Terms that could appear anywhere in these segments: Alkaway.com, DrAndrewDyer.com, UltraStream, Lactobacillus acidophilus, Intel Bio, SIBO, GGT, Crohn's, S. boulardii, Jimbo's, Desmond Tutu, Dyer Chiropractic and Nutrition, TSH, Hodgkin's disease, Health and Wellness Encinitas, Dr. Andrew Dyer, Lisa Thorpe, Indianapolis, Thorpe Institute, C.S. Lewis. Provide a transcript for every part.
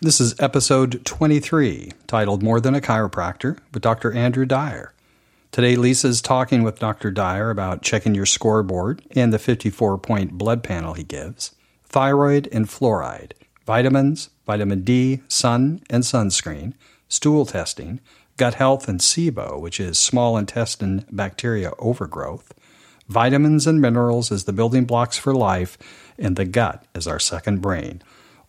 This is episode 23, titled More Than a Chiropractor, with Dr. Andrew Dyer. Today, Lisa's talking with Dr. Dyer about checking your scoreboard and the 54-point blood panel he gives, thyroid and fluoride, vitamins, vitamin D, sun and sunscreen, stool testing, gut health and SIBO, which is small intestine bacteria overgrowth, vitamins and minerals as the building blocks for life, and the gut as our second brain.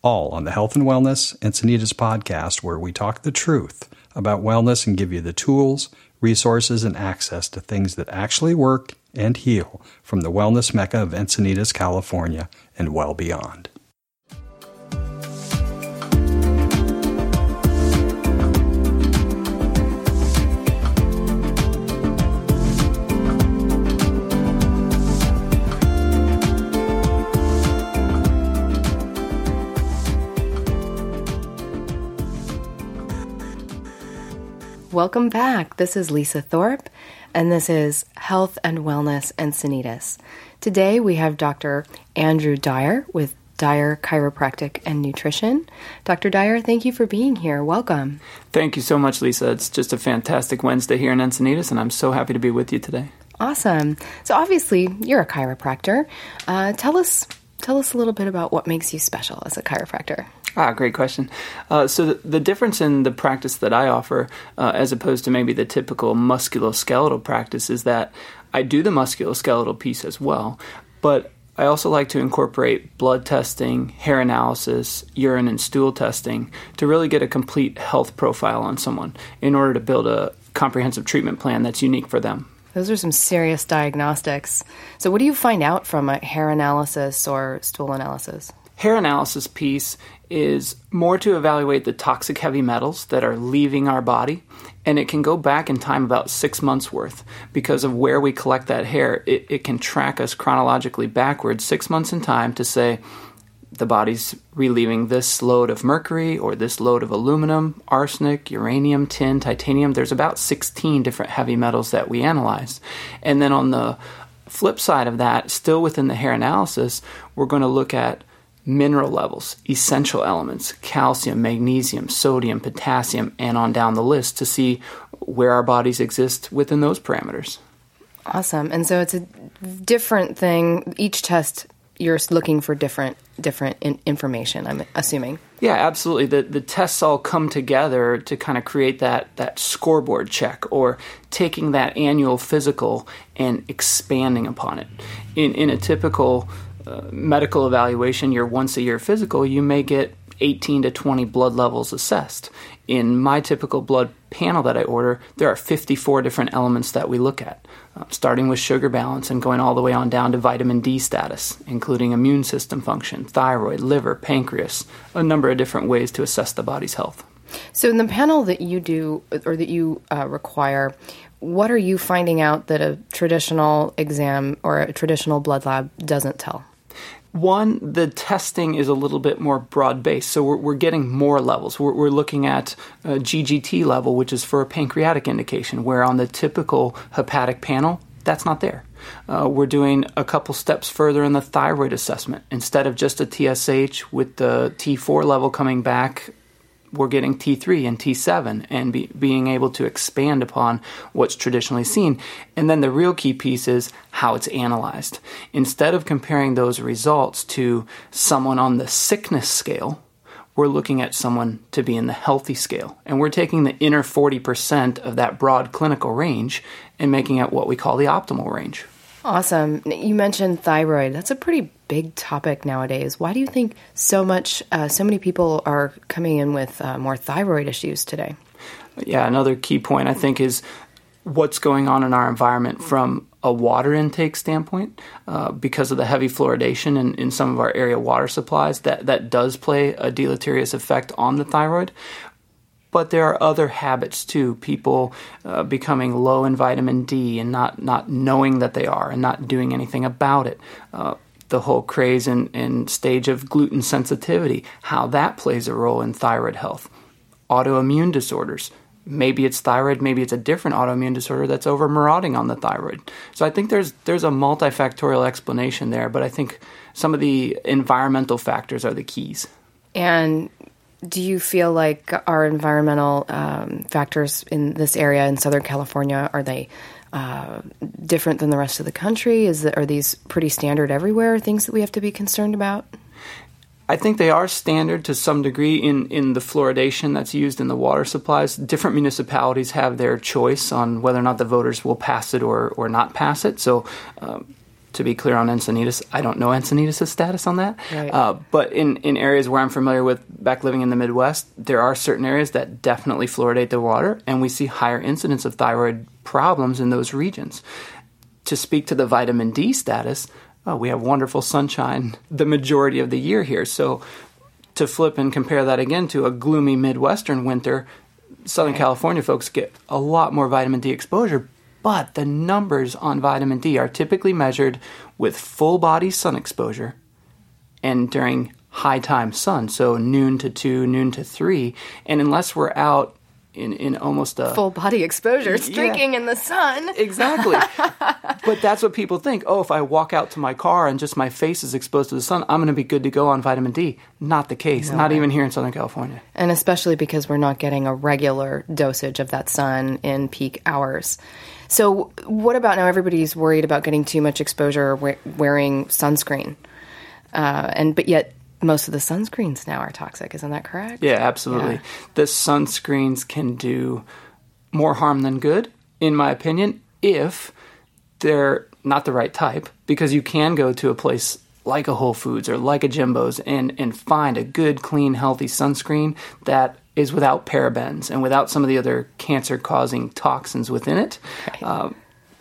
All on the Health and Wellness Encinitas podcast, where we talk the truth about wellness and give you the tools, resources, and access to things that actually work and heal from the wellness mecca of Encinitas, California, and well beyond. Welcome back. This is Lisa Thorpe, and this is Health and Wellness Encinitas. Today we have Dr. Andrew Dyer with Dyer Chiropractic and Nutrition. Dr. Dyer, thank you for being here. Welcome. Thank you so much, Lisa. It's just a fantastic Wednesday here in Encinitas, and I'm so happy to be with you today. Awesome. So obviously, you're a chiropractor. Tell us a little bit about what makes you special as a chiropractor. Great question. So the difference in the practice that I offer, as opposed to maybe the typical musculoskeletal practice, is that I do the musculoskeletal piece as well, but I also like to incorporate blood testing, hair analysis, urine and stool testing to really get a complete health profile on someone in order to build a comprehensive treatment plan that's unique for them. Those are some serious diagnostics. So what do you find out from a hair analysis or stool analysis? Hair analysis piece is more to evaluate the toxic heavy metals that are leaving our body, and it can go back in time about 6 months worth. Because of where we collect that hair, it can track us chronologically backwards 6 months in time to say the body's relieving this load of mercury or this load of aluminum, arsenic, uranium, tin, titanium. There's about 16 different heavy metals that we analyze. And then on the flip side of that, still within the hair analysis, we're going to look at mineral levels, essential elements, calcium, magnesium, sodium, potassium, and on down the list to see where our bodies exist within those parameters. Awesome. And so it's a different thing. Each test, you're looking for different information, I'm assuming. Yeah, absolutely. The tests all come together to kind of create that scoreboard check, or taking that annual physical and expanding upon it. In a typical medical evaluation, your once-a-year physical, you may get 18 to 20 blood levels assessed. In my typical blood panel that I order, there are 54 different elements that we look at, starting with sugar balance and going all the way on down to vitamin D status, including immune system function, thyroid, liver, pancreas, a number of different ways to assess the body's health. So in the panel that you do, or that you require, what are you finding out that a traditional exam or a traditional blood lab doesn't tell? One, the testing is a little bit more broad-based, so we're getting more levels. We're looking at a GGT level, which is for a pancreatic indication, where on the typical hepatic panel, that's not there. We're doing a couple steps further in the thyroid assessment. Instead of just a TSH with the T4 level coming back, we're getting T3 and T7 and being able to expand upon what's traditionally seen. And then the real key piece is how it's analyzed. Instead of comparing those results to someone on the sickness scale, we're looking at someone to be in the healthy scale. And we're taking the inner 40% of that broad clinical range and making it what we call the optimal range. Awesome. You mentioned thyroid. That's a pretty big topic nowadays. Why do you think so many people are coming in with more thyroid issues today? Yeah, another key point I think is what's going on in our environment from a water intake standpoint, because of the heavy fluoridation in some of our area water supplies. That does play a deleterious effect on the thyroid. But there are other habits, too. People becoming low in vitamin D and not knowing that they are and not doing anything about it. The whole craze and stage of gluten sensitivity, how that plays a role in thyroid health. Autoimmune disorders. Maybe it's thyroid, maybe it's a different autoimmune disorder that's over-marauding on the thyroid. So I think there's a multifactorial explanation there, but I think some of the environmental factors are the keys. And Do you feel like our environmental factors in this area in Southern California, are they different than the rest of the country? Are these pretty standard everywhere, things that we have to be concerned about? I think they are standard to some degree in the fluoridation that's used in the water supplies. Different municipalities have their choice on whether or not the voters will pass it or not pass it. So to be clear on Encinitas, I don't know Encinitas' status on that. Right. But in areas where I'm familiar with, back living in the Midwest, there are certain areas that definitely fluoridate the water, and we see higher incidence of thyroid problems in those regions. To speak to the vitamin D status, we have wonderful sunshine the majority of the year here. So to flip and compare that again to a gloomy Midwestern winter, Southern California folks get a lot more vitamin D exposure, but the numbers on vitamin D are typically measured with full body sun exposure and during high time sun, so noon to 2, noon to 3. And unless we're out in almost a full body exposure, streaking in the sun. Exactly. But that's what people think. Oh, if I walk out to my car and just my face is exposed to the sun, I'm going to be good to go on vitamin D. Not the case, even here in Southern California. And especially because we're not getting a regular dosage of that sun in peak hours. So what about now everybody's worried about getting too much exposure or wearing sunscreen? But yet, most of the sunscreens now are toxic. Isn't that correct? Yeah, absolutely. Yeah. The sunscreens can do more harm than good, in my opinion, if they're not the right type, because you can go to a place like a Whole Foods or like a Jimbo's and find a good, clean, healthy sunscreen that is without parabens and without some of the other cancer-causing toxins within it. Right.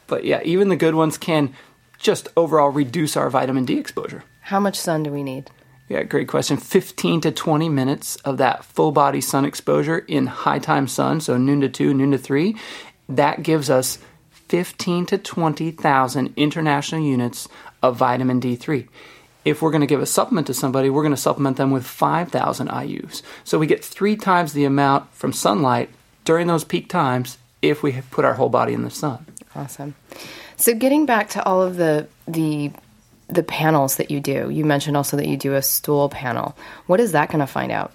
But yeah, even the good ones can just overall reduce our vitamin D exposure. How much sun do we need? Yeah, great question. 15 to 20 minutes of that full body sun exposure in high time sun, so noon to 2, noon to 3, that gives us 15 to 20,000 international units of vitamin D3. If we're going to give a supplement to somebody, we're going to supplement them with 5,000 IUs. So we get 3 times the amount from sunlight during those peak times if we put our whole body in the sun. Awesome. So getting back to all of the panels that you do. You mentioned also that you do a stool panel. What is that going to find out?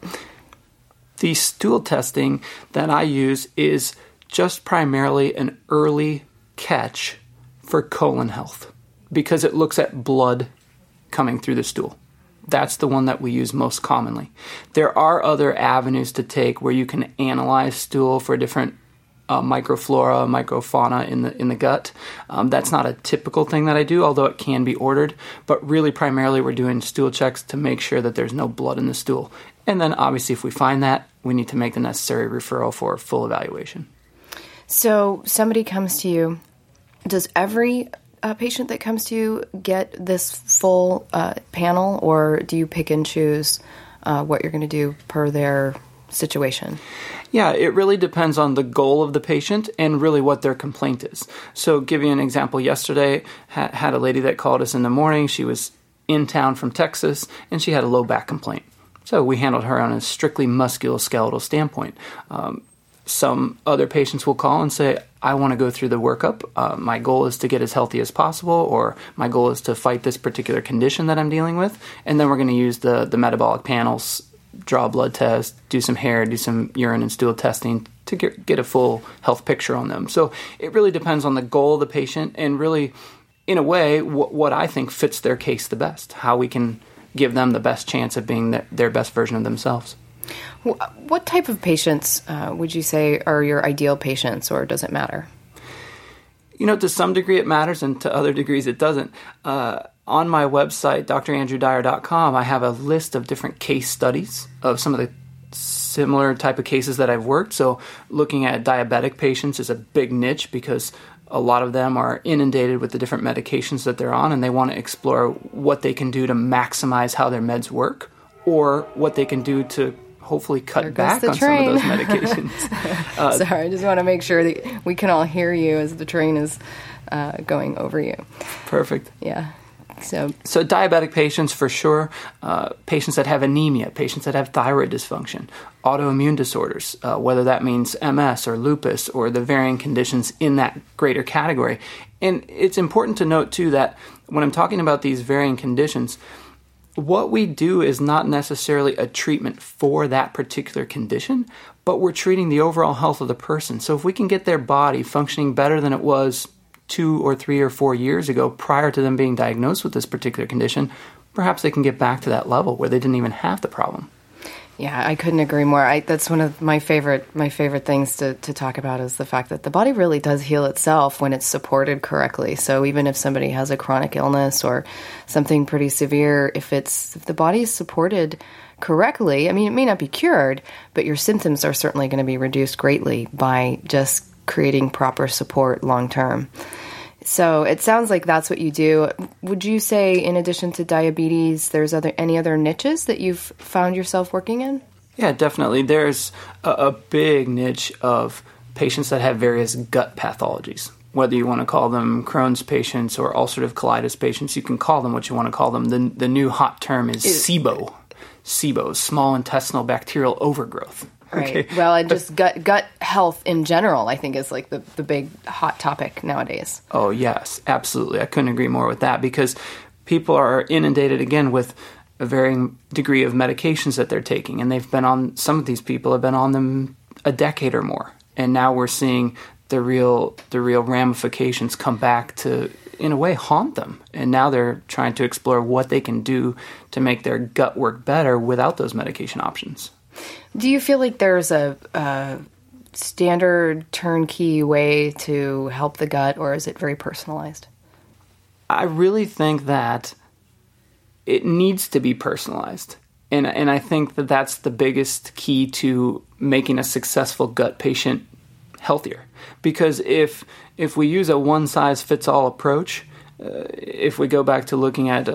The stool testing that I use is just primarily an early catch for colon health because it looks at blood coming through the stool. That's the one that we use most commonly. There are other avenues to take where you can analyze stool for different microflora, microfauna in the gut. That's not a typical thing that I do, although it can be ordered. But really, primarily, we're doing stool checks to make sure that there's no blood in the stool. And then, obviously, if we find that, we need to make the necessary referral for full evaluation. So somebody comes to you. Does every patient that comes to you get this full panel, or do you pick and choose what you're going to do per their situation? Yeah, it really depends on the goal of the patient and really what their complaint is. So give you an example. Yesterday, had a lady that called us in the morning. She was in town from Texas, and she had a low back complaint. So we handled her on a strictly musculoskeletal standpoint. Some other patients will call and say, I want to go through the workup. My goal is to get as healthy as possible, or my goal is to fight this particular condition that I'm dealing with. And then we're going to use the metabolic panels, draw a blood test, do some hair, do some urine and stool testing to get a full health picture on them. So it really depends on the goal of the patient and really, in a way, what I think fits their case the best, how we can give them the best chance of being their best version of themselves. What type of patients would you say are your ideal patients, or does it matter? You know, to some degree it matters, and to other degrees it doesn't. On my website, DrAndrewDyer.com, I have a list of different case studies of some of the similar type of cases that I've worked. So looking at diabetic patients is a big niche because a lot of them are inundated with the different medications that they're on, and they want to explore what they can do to maximize how their meds work or what they can do to hopefully cut back on some of those medications. Sorry, I just want to make sure that we can all hear you as the train is going over you. Perfect. Yeah. So diabetic patients for sure, patients that have anemia, patients that have thyroid dysfunction, autoimmune disorders, whether that means MS or lupus or the varying conditions in that greater category. And it's important to note, too, that when I'm talking about these varying conditions, what we do is not necessarily a treatment for that particular condition, but we're treating the overall health of the person. So if we can get their body functioning better than it was 2 or 3 or 4 years ago prior to them being diagnosed with this particular condition, perhaps they can get back to that level where they didn't even have the problem. Yeah, I couldn't agree more. That's one of my favorite things to talk about is the fact that the body really does heal itself when it's supported correctly. So even if somebody has a chronic illness or something pretty severe, if the body is supported correctly, I mean, it may not be cured, but your symptoms are certainly going to be reduced greatly by just creating proper support long term. So it sounds like that's what you do. Would you say, in addition to diabetes, there's any other niches that you've found yourself working in? Yeah, definitely. There's a big niche of patients that have various gut pathologies. Whether you want to call them Crohn's patients or ulcerative colitis patients, you can call them what you want to call them. The new hot term is SIBO. SIBO, small intestinal bacterial overgrowth. Right. Okay. Well, and just gut health in general, I think, is like the big hot topic nowadays. Oh, yes, absolutely. I couldn't agree more with that because people are inundated, again, with a varying degree of medications that they're taking. And some of these people have been on them a decade or more. And now we're seeing the real ramifications come back to, in a way, haunt them. And now they're trying to explore what they can do to make their gut work better without those medication options. Do you feel like there's a standard turnkey way to help the gut, or is it very personalized? I really think that it needs to be personalized. And I think that that's the biggest key to making a successful gut patient healthier. Because if we use a one-size-fits-all approach, if we go back to looking at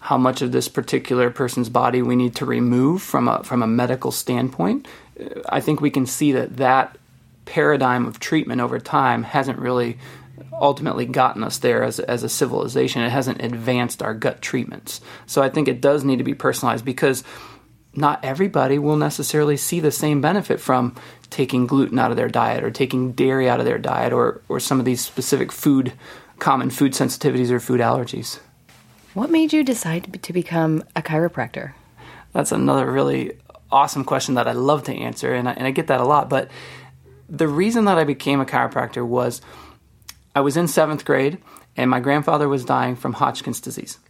how much of this particular person's body we need to remove from a medical standpoint, I think we can see that paradigm of treatment over time hasn't really ultimately gotten us there as a civilization. It hasn't advanced our gut treatments. So I think it does need to be personalized because not everybody will necessarily see the same benefit from taking gluten out of their diet or taking dairy out of their diet or some of these specific common food sensitivities or food allergies. What made you decide to become a chiropractor? That's another really awesome question that I love to answer, and I get that a lot. But the reason that I became a chiropractor was I was in 7th grade, and my grandfather was dying from Hodgkin's disease.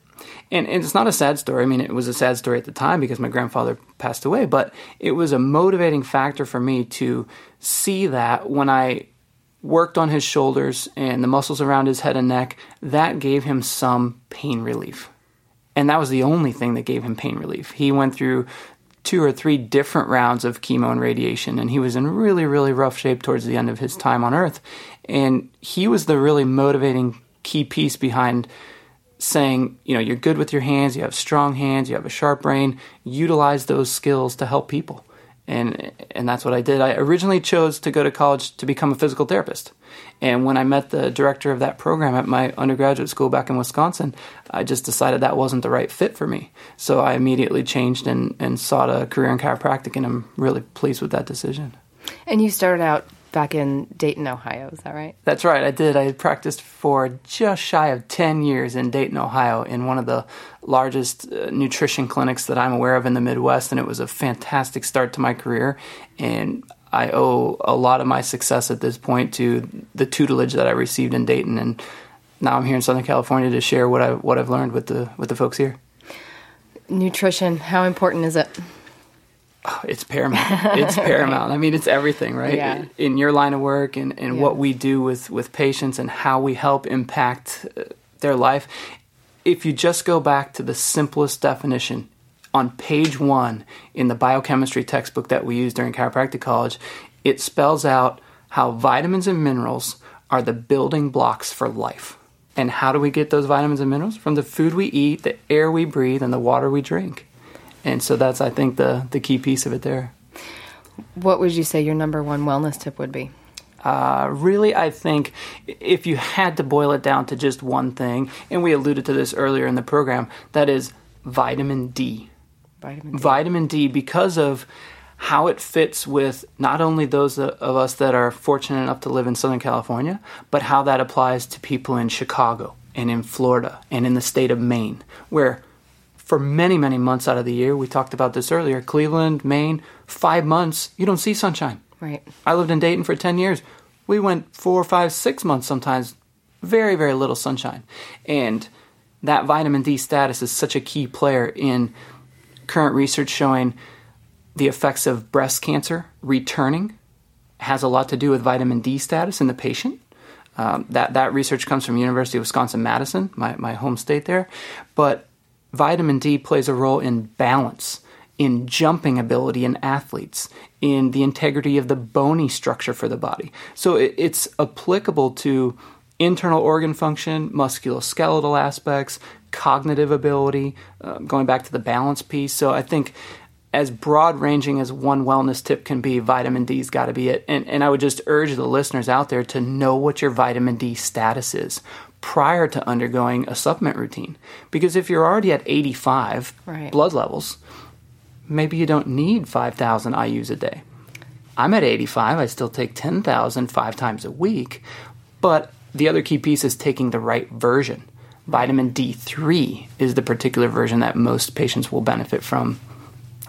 And it's not a sad story. I mean, it was a sad story at the time because my grandfather passed away, but it was a motivating factor for me to see that when I worked on his shoulders and the muscles around his head and neck, that gave him some pain relief. And that was the only thing that gave him pain relief. He went through 2 or 3 different rounds of chemo and radiation, and he was in really, really rough shape towards the end of his time on Earth. And he was the really motivating key piece behind saying, you know, you're good with your hands, you have strong hands, you have a sharp brain, utilize those skills to help people. And that's what I did. I originally chose to go to college to become a physical therapist. And when I met the director of that program at my undergraduate school back in Wisconsin, I just decided that wasn't the right fit for me. So I immediately changed and sought a career in chiropractic, and I'm really pleased with that decision. And you started out back in Dayton, Ohio, is that right? That's right, I did. I practiced for just shy of 10 years in Dayton, Ohio, in one of the largest nutrition clinics that I'm aware of in the Midwest, and it was a fantastic start to my career, and I owe a lot of my success at this point to the tutelage that I received in Dayton, and now I'm here in Southern California to share what I've learned with the folks here. Nutrition, how important is it? Oh, it's paramount. It's paramount. I mean, it's everything, right? Yeah. In your line of work and what we do with patients and how we help impact their life. If you just go back to the simplest definition on page 1 in the biochemistry textbook that we use during chiropractic college, it spells out how vitamins and minerals are the building blocks for life. And how do we get those vitamins and minerals? From the food we eat, the air we breathe, and the water we drink. And so that's, I think, the key piece of it there. What would you say your number one wellness tip would be? Really, I think if you had to boil it down to just one thing, and we alluded to this earlier in the program, that is vitamin D. Vitamin D, because of how it fits with not only those of us that are fortunate enough to live in Southern California, but how that applies to people in Chicago and in Florida and in the state of Maine, where for many, many months out of the year. We talked about this earlier. Cleveland, Maine, 5 months, you don't see sunshine. Right. I lived in Dayton for 10 years. We went 4, 5, 6 months sometimes, very, very little sunshine. And that vitamin D status is such a key player in current research showing the effects of breast cancer returning has a lot to do with vitamin D status in the patient. That research comes from University of Wisconsin-Madison, my home state there. But vitamin D plays a role in balance, in jumping ability in athletes, in the integrity of the bony structure for the body. So it's applicable to internal organ function, musculoskeletal aspects, cognitive ability, going back to the balance piece. So I think as broad-ranging as one wellness tip can be, vitamin D's got to be it. And I would just urge the listeners out there to know what your vitamin D status is prior to undergoing a supplement routine. Because if you're already at 85 right. blood levels, maybe you don't need 5,000 IUs a day. I'm at 85. I still take 10,000 5 times a week. But the other key piece is taking the right version. Vitamin D3 is the particular version that most patients will benefit from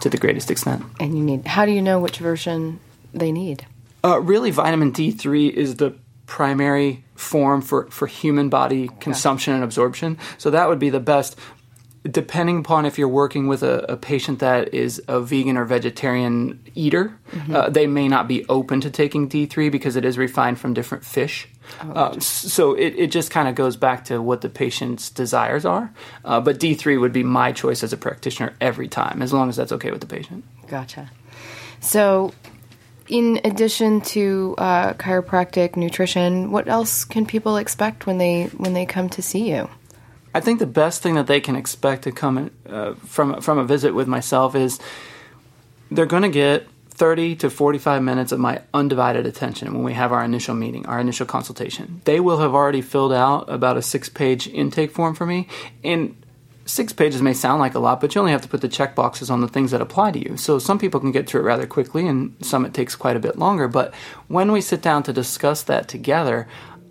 to the greatest extent. And you need. How do you know which version they need? Really, vitamin D3 is the primary form for human body consumption and absorption. So that would be the best, depending upon if you're working with a patient that is a vegan or vegetarian eater. Mm-hmm. They may not be open to taking D3 because it is refined from different fish. So it just kind of goes back to what the patient's desires are. But D3 would be my choice as a practitioner every time, as long as that's okay with the patient. Gotcha. So in addition to chiropractic nutrition, what else can people expect when they come to see you? I think the best thing that they can expect to come from a visit with myself is they're going to get 30 to 45 minutes of my undivided attention when we have our initial meeting, our initial consultation. They will have already filled out about a 6-page intake form for me. And 6 pages may sound like a lot, but you only have to put the check boxes on the things that apply to you. So some people can get to it rather quickly, and some it takes quite a bit longer. But when we sit down to discuss that together,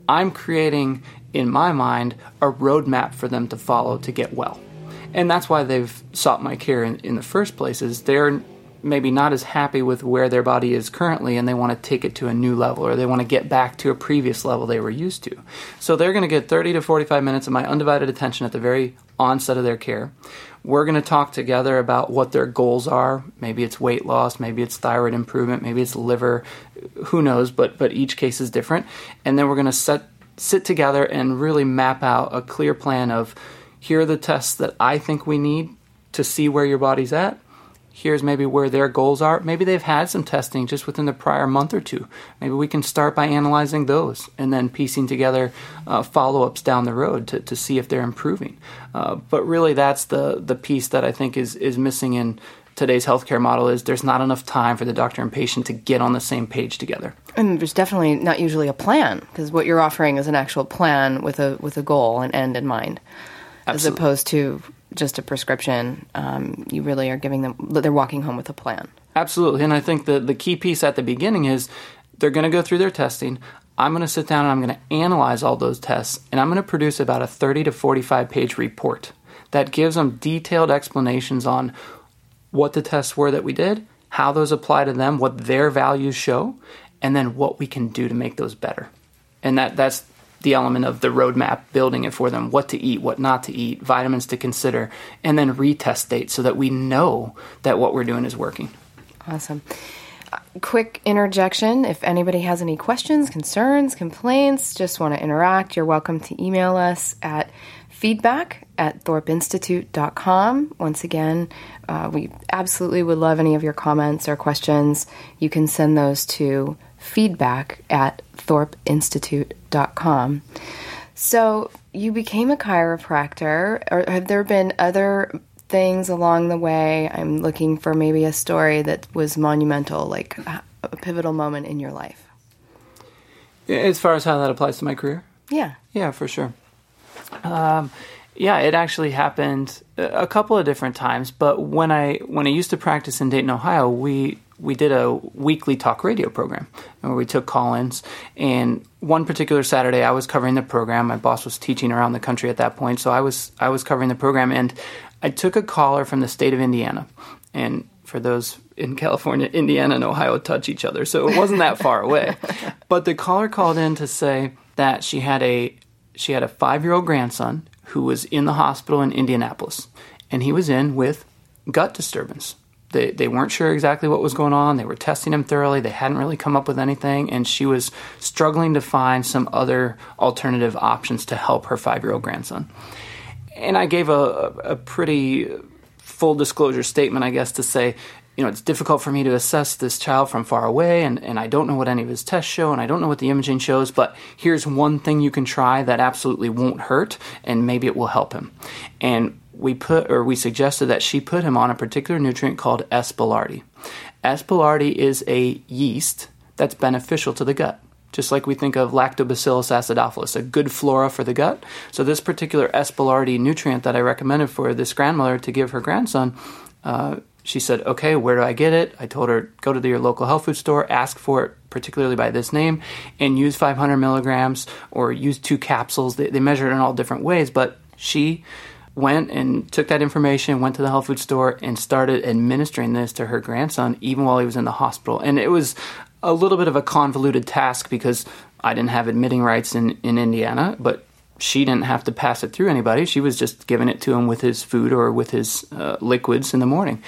I'm creating, in my mind, a roadmap for them to follow to get well. And that's why they've sought my care in the first place, is they're maybe not as happy with where their body is currently and they want to take it to a new level, or they want to get back to a previous level they were used to. So they're going to get 30 to 45 minutes of my undivided attention at the very onset of their care. We're going to talk together about what their goals are. Maybe it's weight loss, maybe it's thyroid improvement, maybe it's liver, who knows, but each case is different. And then we're going to sit together and really map out a clear plan of, here are the tests that I think we need to see where your body's at. Here's maybe where their goals are. Maybe they've had some testing just within the prior month or two. Maybe we can start by analyzing those and then piecing together follow-ups down the road to see if they're improving. But really, that's the piece that I think is missing in today's healthcare model, is there's not enough time for the doctor and patient to get on the same page together. And there's definitely not usually a plan, because what you're offering is an actual plan with a goal and end in mind. Absolutely. As opposed to just a prescription, you really are giving them, they're walking home with a plan. Absolutely. And I think the key piece at the beginning is they're going to go through their testing. I'm going to sit down and I'm going to analyze all those tests, and I'm going to produce about a 30 to 45 page report that gives them detailed explanations on what the tests were that we did, how those apply to them, what their values show, and then what we can do to make those better. And that's the element of the roadmap, building it for them, what to eat, what not to eat, vitamins to consider, and then retest dates so that we know that what we're doing is working. Awesome. Quick interjection. If anybody has any questions, concerns, complaints, just want to interact, you're welcome to email us at feedback@thorpeinstitute.com. Once again, we absolutely would love any of your comments or questions. You can send those to feedback@thorpeinstitute.com. So you became a chiropractor, or have there been other things along the way? I'm looking for maybe a story that was monumental, like a pivotal moment in your life. As far as how that applies to my career? Yeah. Yeah, for sure. Yeah, it actually happened a couple of different times, but when I used to practice in Dayton, Ohio, we did a weekly talk radio program where we took call-ins, and one particular Saturday I was covering the program. My boss was teaching around the country at that point, so I was covering the program, and I took a caller from the state of Indiana, and for those in California, Indiana and Ohio touch each other, so it wasn't that far away. But the caller called in to say that she had a 5-year-old grandson who was in the hospital in Indianapolis, and he was in with gut disturbance. They weren't sure exactly what was going on. They were testing him thoroughly. They hadn't really come up with anything, and she was struggling to find some other alternative options to help her 5-year-old grandson. And I gave a pretty full disclosure statement, I guess, to say, you know, it's difficult for me to assess this child from far away, and I don't know what any of his tests show, and I don't know what the imaging shows, but here's one thing you can try that absolutely won't hurt, and maybe it will help him. And we suggested that she put him on a particular nutrient called S. boulardii. S. boulardii is a yeast that's beneficial to the gut, just like we think of Lactobacillus acidophilus, a good flora for the gut. So this particular S. boulardii nutrient that I recommended for this grandmother to give her grandson, she said, okay, where do I get it? I told her, go to your local health food store, ask for it, particularly by this name, and use 500 milligrams or use 2 capsules. They measure it in all different ways, but she went and took that information, went to the health food store, and started administering this to her grandson even while he was in the hospital. And it was a little bit of a convoluted task because I didn't have admitting rights in Indiana, but she didn't have to pass it through anybody. She was just giving it to him with his food or with his liquids in the morning.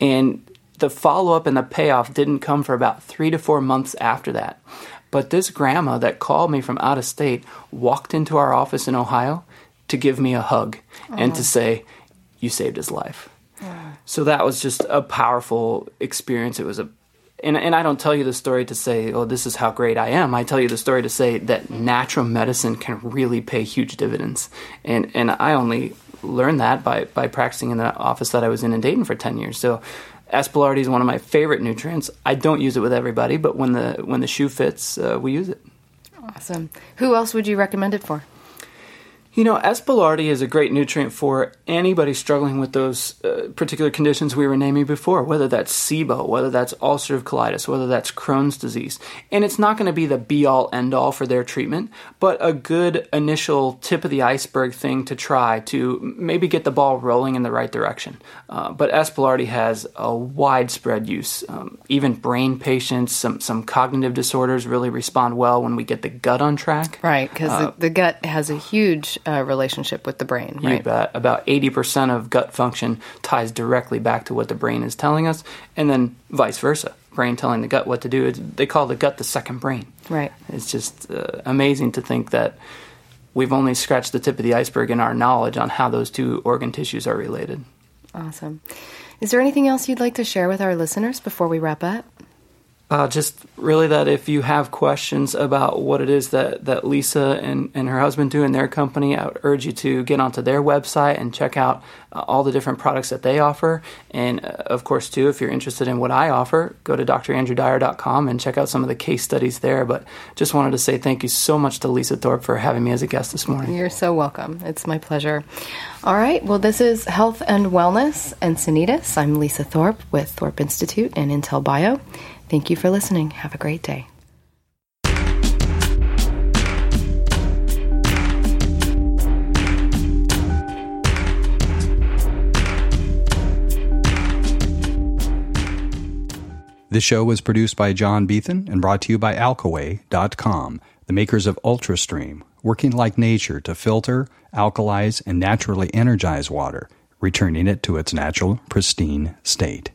And the follow-up and the payoff didn't come for about 3 to 4 months after that. But this grandma that called me from out of state walked into our office in Ohio to give me a hug and to say, you saved his life. So that was just a powerful experience. It was And I don't tell you the story to say, oh, this is how great I am. I tell you the story to say that natural medicine can really pay huge dividends. And I only learned that by practicing in the office that I was in Dayton for 10 years. So S. boulardii is one of my favorite nutrients. I don't use it with everybody, but when the shoe fits, we use it. Awesome. Who else would you recommend it for? You know, S. boulardii is a great nutrient for anybody struggling with those particular conditions we were naming before, whether that's SIBO, whether that's ulcerative colitis, whether that's Crohn's disease. And it's not going to be the be-all, end-all for their treatment, but a good initial tip-of-the-iceberg thing to try to maybe get the ball rolling in the right direction. But S. boulardii has a widespread use. Even brain patients, some cognitive disorders really respond well when we get the gut on track. Right, because the gut has a huge relationship with the brain, right? You bet. About 80% of gut function ties directly back to what the brain is telling us, and then vice versa. Brain telling the gut what to do. They call the gut the second brain. Right. It's just amazing to think that we've only scratched the tip of the iceberg in our knowledge on how those two organ tissues are related. Awesome. Is there anything else you'd like to share with our listeners before we wrap up? Just really that if you have questions about what it is that Lisa and her husband do in their company, I would urge you to get onto their website and check out all the different products that they offer. And of course, too, if you're interested in what I offer, go to DrAndrewDyer.com and check out some of the case studies there. But just wanted to say thank you so much to Lisa Thorpe for having me as a guest this morning. You're so welcome. It's my pleasure. All right. Well, this is Health and Wellness Encinitas. I'm Lisa Thorpe with Thorpe Institute and Intel Bio. Thank you for listening. Have a great day. This show was produced by John Beethan and brought to you by Alkaway.com, the makers of UltraStream, working like nature to filter, alkalize, and naturally energize water, returning it to its natural, pristine state.